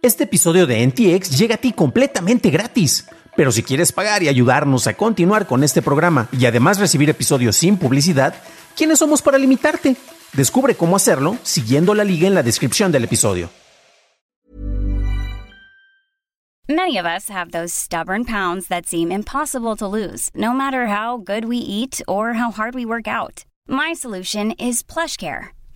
Este episodio de NTX llega a ti completamente gratis. Pero si quieres pagar y ayudarnos a continuar con este programa y además recibir episodios sin publicidad, ¿quiénes somos para limitarte? Descubre cómo hacerlo siguiendo la liga en la descripción del episodio. Many of us have those stubborn pounds that seem impossible to lose, no matter how good we eat or how hard we work out. My solution is PlushCare.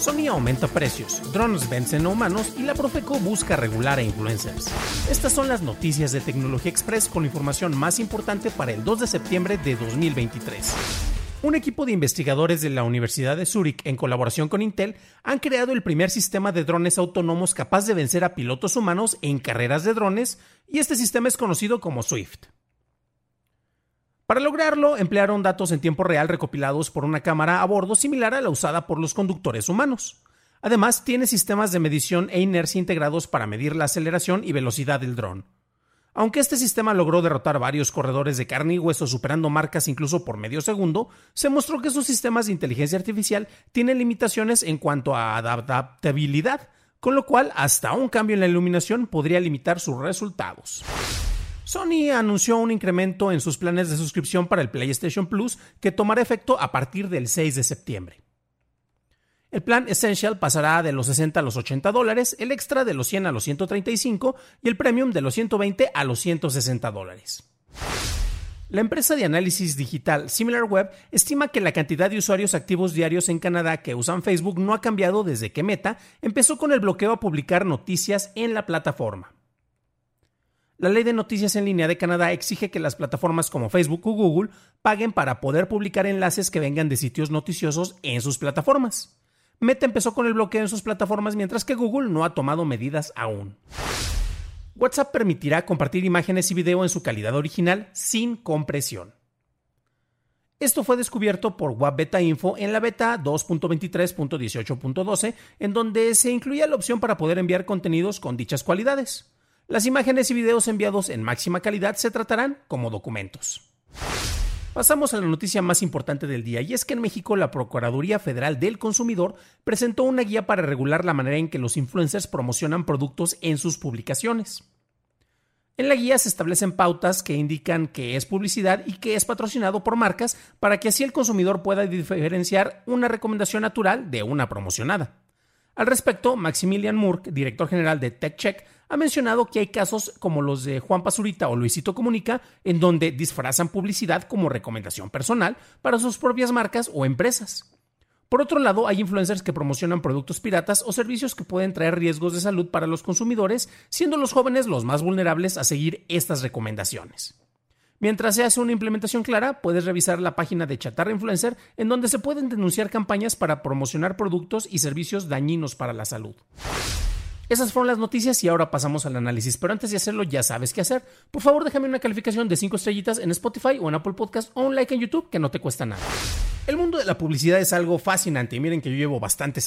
Sony aumenta precios, drones vencen a humanos y la Profeco busca regular a influencers. Estas son las noticias de Tecnología Express con la información más importante para el 2 de septiembre de 2023. Un equipo de investigadores de la Universidad de Zurich, en colaboración con Intel, han creado el primer sistema de drones autónomos capaz de vencer a pilotos humanos en carreras de drones, y este sistema es conocido como Swift. Para lograrlo, emplearon datos en tiempo real recopilados por una cámara a bordo similar a la usada por los conductores humanos. Además, tiene sistemas de medición e inercia integrados para medir la aceleración y velocidad del dron. Aunque este sistema logró derrotar varios corredores de carne y hueso superando marcas incluso por medio segundo, se mostró que sus sistemas de inteligencia artificial tienen limitaciones en cuanto a adaptabilidad, con lo cual hasta un cambio en la iluminación podría limitar sus resultados. Sony anunció un incremento en sus planes de suscripción para el PlayStation Plus que tomará efecto a partir del 6 de septiembre. El plan Essential pasará de los $60 a los $80, el Extra de los $100 a los $135 y el Premium de los $120 a los $160. La empresa de análisis digital SimilarWeb estima que la cantidad de usuarios activos diarios en Canadá que usan Facebook no ha cambiado desde que Meta empezó con el bloqueo a publicar noticias en la plataforma. La ley de noticias en línea de Canadá exige que las plataformas como Facebook o Google paguen para poder publicar enlaces que vengan de sitios noticiosos en sus plataformas. Meta empezó con el bloqueo en sus plataformas, mientras que Google no ha tomado medidas aún. WhatsApp permitirá compartir imágenes y video en su calidad original sin compresión. Esto fue descubierto por Web Beta Info en la beta 2.23.18.12, en donde se incluía la opción para poder enviar contenidos con dichas cualidades. Las imágenes y videos enviados en máxima calidad se tratarán como documentos. Pasamos a la noticia más importante del día, y es que en México la Procuraduría Federal del Consumidor presentó una guía para regular la manera en que los influencers promocionan productos en sus publicaciones. En la guía se establecen pautas que indican qué es publicidad y qué es patrocinado por marcas para que así el consumidor pueda diferenciar una recomendación natural de una promocionada. Al respecto, Maximilian Murk, director general de TechCheck, ha mencionado que hay casos como los de Juan Pazurita o Luisito Comunica en donde disfrazan publicidad como recomendación personal para sus propias marcas o empresas. Por otro lado, hay influencers que promocionan productos piratas o servicios que pueden traer riesgos de salud para los consumidores, siendo los jóvenes los más vulnerables a seguir estas recomendaciones. Mientras se hace una implementación clara, puedes revisar la página de Chatarra Influencer en donde se pueden denunciar campañas para promocionar productos y servicios dañinos para la salud. Esas fueron las noticias y ahora pasamos al análisis, pero antes de hacerlo ya sabes qué hacer. Por favor, déjame una calificación de 5 estrellitas en Spotify o en Apple Podcast o un like en YouTube, que no te cuesta nada. El mundo de la publicidad es algo fascinante y miren que yo llevo bastante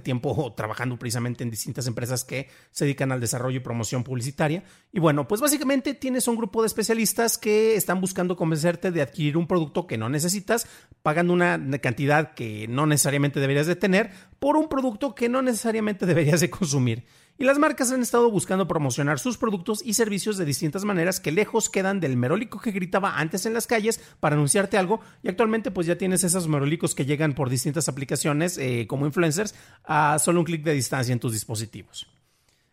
tiempo trabajando precisamente en distintas empresas que se dedican al desarrollo y promoción publicitaria. Y bueno, pues básicamente tienes un grupo de especialistas que están buscando convencerte de adquirir un producto que no necesitas, pagando una cantidad que no necesariamente deberías de tener por un producto que no necesariamente deberías de consumir. Y las marcas han estado buscando promocionar sus productos y servicios de distintas maneras que lejos quedan del merólico que gritaba antes en las calles para anunciarte algo, y actualmente pues ya tienes esos merólicos que llegan por distintas aplicaciones como influencers a solo un clic de distancia en tus dispositivos.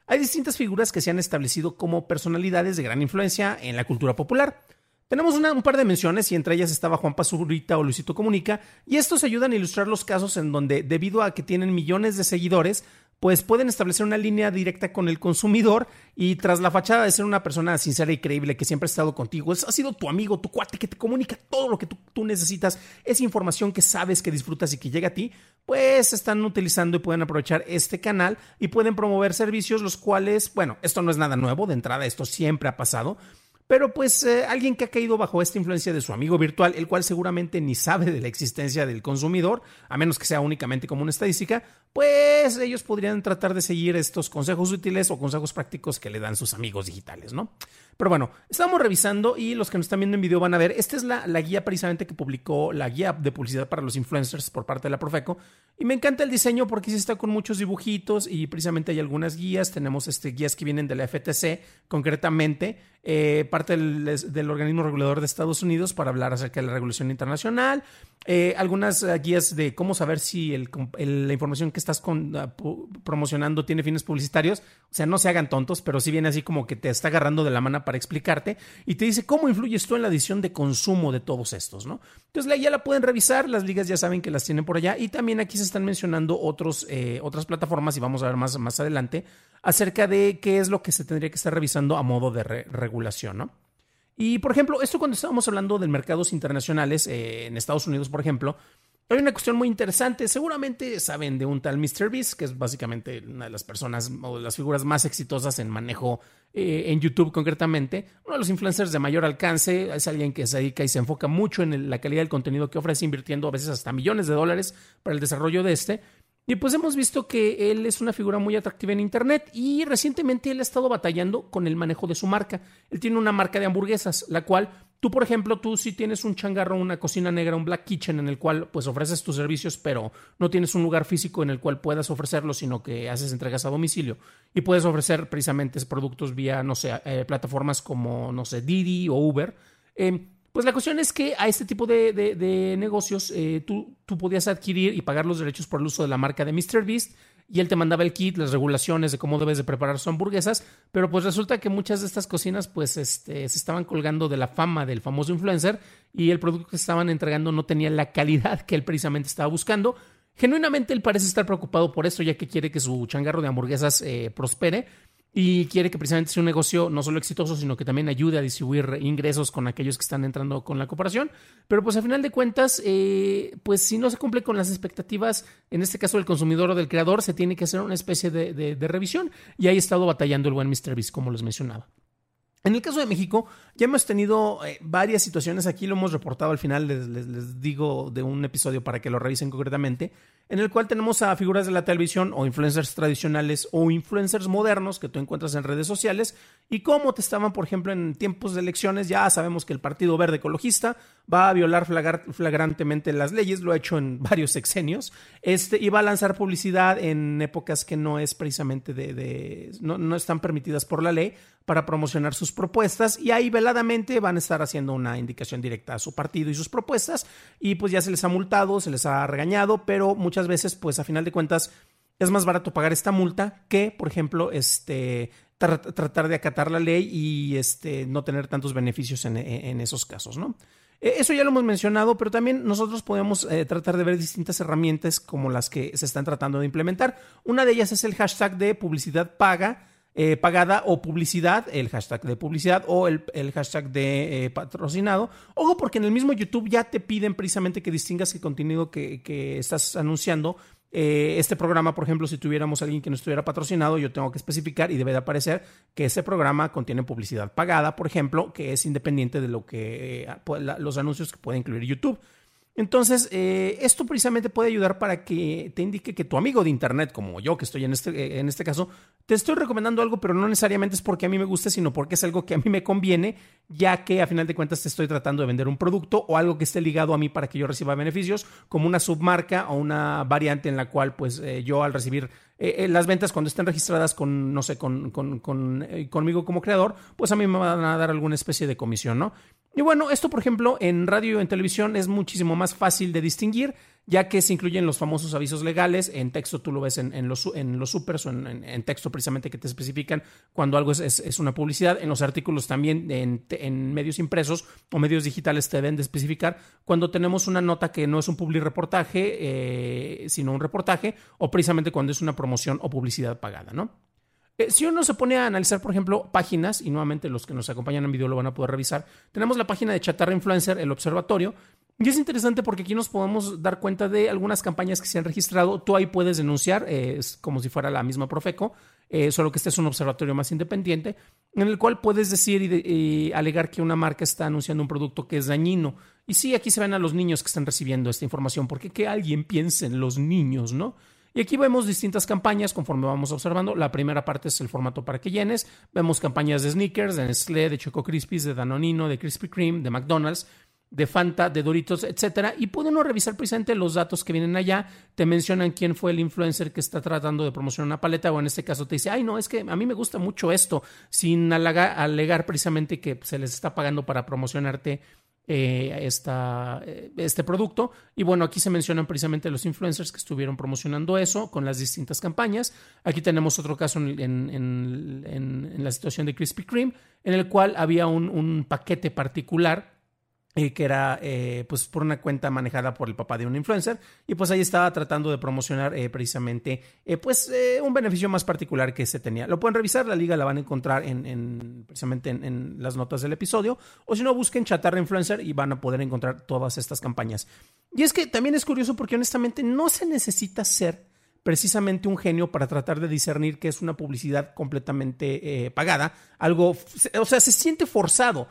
Hay distintas figuras que se han establecido como personalidades de gran influencia en la cultura popular. Tenemos un par de menciones y entre ellas estaba Juan Pazurita o Luisito Comunica, y estos ayudan a ilustrar los casos en donde, debido a que tienen millones de seguidores, pues pueden establecer una línea directa con el consumidor y tras la fachada de ser una persona sincera y creíble que siempre ha estado contigo, ha sido tu amigo, tu cuate que te comunica todo lo que tú necesitas, esa información que sabes, que disfrutas y que llega a ti, pues están utilizando y pueden aprovechar este canal y pueden promover servicios los cuales, bueno, esto no es nada nuevo, de entrada esto siempre ha pasado. Pero pues alguien que ha caído bajo esta influencia de su amigo virtual, el cual seguramente ni sabe de la existencia del consumidor, a menos que sea únicamente como una estadística, pues ellos podrían tratar de seguir estos consejos útiles o consejos prácticos que le dan sus amigos digitales, ¿no? Pero bueno, estamos revisando y los que nos están viendo en video van a ver, esta es la guía precisamente que publicó, la guía de publicidad para los influencers por parte de la Profeco, y me encanta el diseño porque sí está con muchos dibujitos y precisamente hay algunas guías, tenemos guías que vienen de la FTC, concretamente parte del organismo regulador de Estados Unidos para hablar acerca de la regulación internacional, algunas guías de cómo saber si la información que estás promocionando tiene fines publicitarios, o sea, no se hagan tontos, pero sí viene así como que te está agarrando de la mano para explicarte y te dice cómo influyes tú en la decisión de consumo de todos estos, ¿no? Entonces ya la pueden revisar, las ligas ya saben que las tienen por allá y también aquí se están mencionando otras plataformas y vamos a ver más adelante acerca de qué es lo que se tendría que estar revisando a modo de regulación, ¿no? Y por ejemplo, esto cuando estábamos hablando de mercados internacionales, en Estados Unidos por ejemplo, hay una cuestión muy interesante. Seguramente saben de un tal MrBeast, que es básicamente una de las personas o de las figuras más exitosas en manejo en YouTube concretamente. Uno de los influencers de mayor alcance, es alguien que se dedica y se enfoca mucho en la calidad del contenido que ofrece, invirtiendo a veces hasta millones de dólares para el desarrollo de este. Y pues hemos visto que él es una figura muy atractiva en internet y recientemente él ha estado batallando con el manejo de su marca. Él tiene una marca de hamburguesas, la cual tú, por ejemplo, si tienes un changarro, una cocina negra, un black kitchen en el cual pues ofreces tus servicios, pero no tienes un lugar físico en el cual puedas ofrecerlos, sino que haces entregas a domicilio y puedes ofrecer precisamente productos vía, no sé, plataformas como, no sé, Didi o Uber. Pues la cuestión es que a este tipo de negocios tú podías adquirir y pagar los derechos por el uso de la marca de MrBeast y él te mandaba el kit, las regulaciones de cómo debes de preparar sus hamburguesas, pero pues resulta que muchas de estas cocinas pues se estaban colgando de la fama del famoso influencer y el producto que estaban entregando no tenía la calidad que él precisamente estaba buscando. Genuinamente él parece estar preocupado por esto, ya que quiere que su changarro de hamburguesas prospere. Y quiere que precisamente sea un negocio no solo exitoso, sino que también ayude a distribuir ingresos con aquellos que están entrando con la cooperación. Pero pues a final de cuentas, pues si no se cumple con las expectativas, en este caso del consumidor o del creador, se tiene que hacer una especie de revisión. Y ahí ha estado batallando el buen MrBeast, como les mencionaba. En el caso de México, ya hemos tenido varias situaciones, aquí lo hemos reportado al final, les digo de un episodio para que lo revisen concretamente, en el cual tenemos a figuras de la televisión o influencers tradicionales o influencers modernos que tú encuentras en redes sociales y cómo te estaban, por ejemplo, en tiempos de elecciones. Ya sabemos que el Partido Verde Ecologista va a violar flagrantemente las leyes, lo ha hecho en varios sexenios, y va a lanzar publicidad en épocas que no es precisamente no están permitidas por la ley, para promocionar sus propuestas y ahí veladamente van a estar haciendo una indicación directa a su partido y sus propuestas y pues ya se les ha multado, se les ha regañado, pero muchas veces pues a final de cuentas es más barato pagar esta multa que, por ejemplo, tratar de acatar la ley y no tener tantos beneficios en esos casos, ¿no? Eso ya lo hemos mencionado, pero también nosotros podemos tratar de ver distintas herramientas como las que se están tratando de implementar. Una de ellas es el hashtag de publicidad pagada o publicidad, el hashtag de publicidad o el hashtag de patrocinado. Ojo, porque en el mismo YouTube ya te piden precisamente que distingas el contenido que estás anunciando. Este programa, por ejemplo, si tuviéramos alguien que no estuviera patrocinado, yo tengo que especificar y debe de aparecer que ese programa contiene publicidad pagada, por ejemplo, que es independiente de lo que los anuncios que puede incluir YouTube. Entonces, esto precisamente puede ayudar para que te indique que tu amigo de internet, como yo que estoy en este caso, te estoy recomendando algo, pero no necesariamente es porque a mí me guste, sino porque es algo que a mí me conviene, ya que a final de cuentas te estoy tratando de vender un producto o algo que esté ligado a mí para que yo reciba beneficios, como una submarca o una variante en la cual pues yo al recibir las ventas cuando estén registradas conmigo como creador, pues a mí me van a dar alguna especie de comisión, ¿no? Y bueno, esto por ejemplo en radio y en televisión es muchísimo más fácil de distinguir, ya que se incluyen los famosos avisos legales. En texto tú lo ves en los supers o en texto precisamente que te especifican cuando algo es una publicidad. En los artículos también, en medios impresos o medios digitales te deben de especificar cuando tenemos una nota que no es un publireportaje, sino un reportaje, o precisamente cuando es una promoción o publicidad pagada, ¿no? Si uno se pone a analizar, por ejemplo, páginas, y nuevamente los que nos acompañan en video lo van a poder revisar, tenemos la página de Chatarra Influencer, el observatorio, y es interesante porque aquí nos podemos dar cuenta de algunas campañas que se han registrado. Tú ahí puedes denunciar, es como si fuera la misma Profeco, solo que este es un observatorio más independiente, en el cual puedes decir y alegar que una marca está anunciando un producto que es dañino. Y sí, aquí se ven a los niños que están recibiendo esta información, porque que alguien piense en los niños, ¿no? Y aquí vemos distintas campañas conforme vamos observando. La primera parte es el formato para que llenes. Vemos campañas de Snickers, de Nestlé, de Choco Crispies, de Danonino, de Krispy Kreme, de McDonald's, de Fanta, de Doritos, etcétera. Y puede uno revisar precisamente los datos que vienen allá. Te mencionan quién fue el influencer que está tratando de promocionar una paleta, o en este caso te dice, ay no, es que a mí me gusta mucho esto, sin alegar precisamente que se les está pagando para promocionarte este producto. Y bueno, aquí se mencionan precisamente los influencers que estuvieron promocionando eso con las distintas campañas. Aquí tenemos otro caso en la situación de Krispy Kreme, en el cual había un paquete particular que era pues por una cuenta manejada por el papá de un influencer, y pues ahí estaba tratando de promocionar precisamente un beneficio más particular que se tenía. Lo pueden revisar, la liga la van a encontrar precisamente en las notas del episodio, o si no busquen Chatarra Influencer y van a poder encontrar todas estas campañas. Y es que también es curioso porque honestamente no se necesita ser precisamente un genio para tratar de discernir que es una publicidad completamente pagada. Se siente forzado.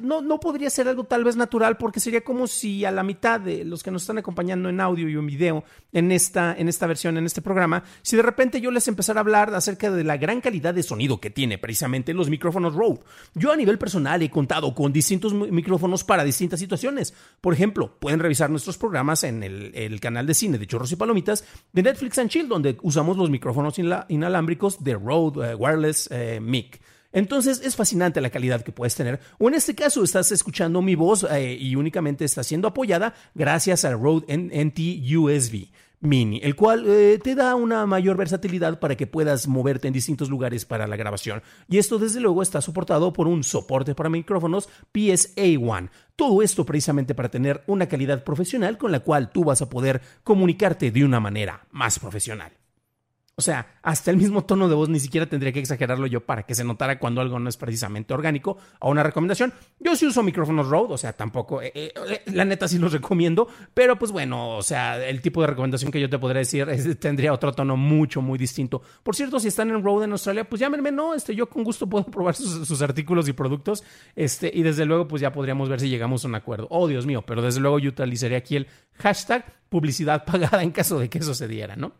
No podría ser algo tal vez natural, porque sería como si a la mitad de los que nos están acompañando en audio y en video en esta versión, en este programa, si de repente yo les empezara a hablar acerca de la gran calidad de sonido que tiene precisamente los micrófonos Rode. Yo a nivel personal he contado con distintos micrófonos para distintas situaciones. Por ejemplo, pueden revisar nuestros programas en el canal de cine de Chorros y Palomitas de Netflix and Chill, donde usamos los micrófonos inalámbricos de Rode Wireless Mic. Entonces es fascinante la calidad que puedes tener. O en este caso estás escuchando mi voz y únicamente está siendo apoyada gracias al Rode NT-USB Mini, el cual te da una mayor versatilidad para que puedas moverte en distintos lugares para la grabación. Y esto desde luego está soportado por un soporte para micrófonos PSA1. Todo esto precisamente para tener una calidad profesional con la cual tú vas a poder comunicarte de una manera más profesional. O sea, hasta el mismo tono de voz ni siquiera tendría que exagerarlo yo para que se notara cuando algo no es precisamente orgánico o una recomendación. Yo sí uso micrófonos Rode, o sea, tampoco, la neta sí los recomiendo, pero pues bueno, o sea, el tipo de recomendación que yo te podría decir tendría otro tono muy distinto. Por cierto, si están en Rode en Australia, pues llámenme, ¿no? Yo con gusto puedo probar sus artículos y productos, y desde luego pues ya podríamos ver si llegamos a un acuerdo. Oh, Dios mío, pero desde luego yo utilizaría aquí el hashtag publicidad pagada en caso de que eso se diera, ¿no?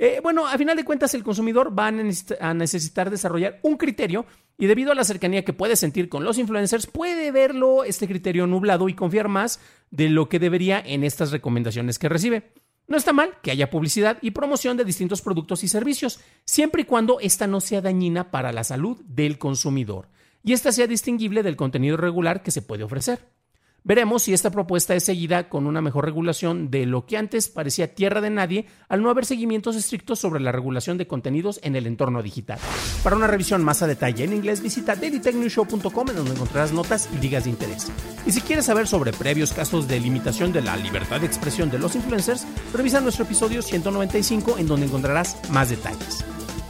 A final de cuentas el consumidor va a necesitar desarrollar un criterio, y debido a la cercanía que puede sentir con los influencers puede verlo este criterio nublado y confiar más de lo que debería en estas recomendaciones que recibe. No está mal que haya publicidad y promoción de distintos productos y servicios, siempre y cuando esta no sea dañina para la salud del consumidor y esta sea distinguible del contenido regular que se puede ofrecer. Veremos si esta propuesta es seguida con una mejor regulación de lo que antes parecía tierra de nadie al no haber seguimientos estrictos sobre la regulación de contenidos en el entorno digital. Para una revisión más a detalle en inglés, visita dailytechnewshow.com, en donde encontrarás notas y ligas de interés. Y si quieres saber sobre previos casos de limitación de la libertad de expresión de los influencers, revisa nuestro episodio 195, en donde encontrarás más detalles.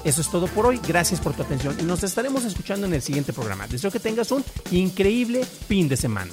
Eso es todo por hoy, gracias por tu atención y nos estaremos escuchando en el siguiente programa. Deseo que tengas un increíble fin de semana.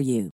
you.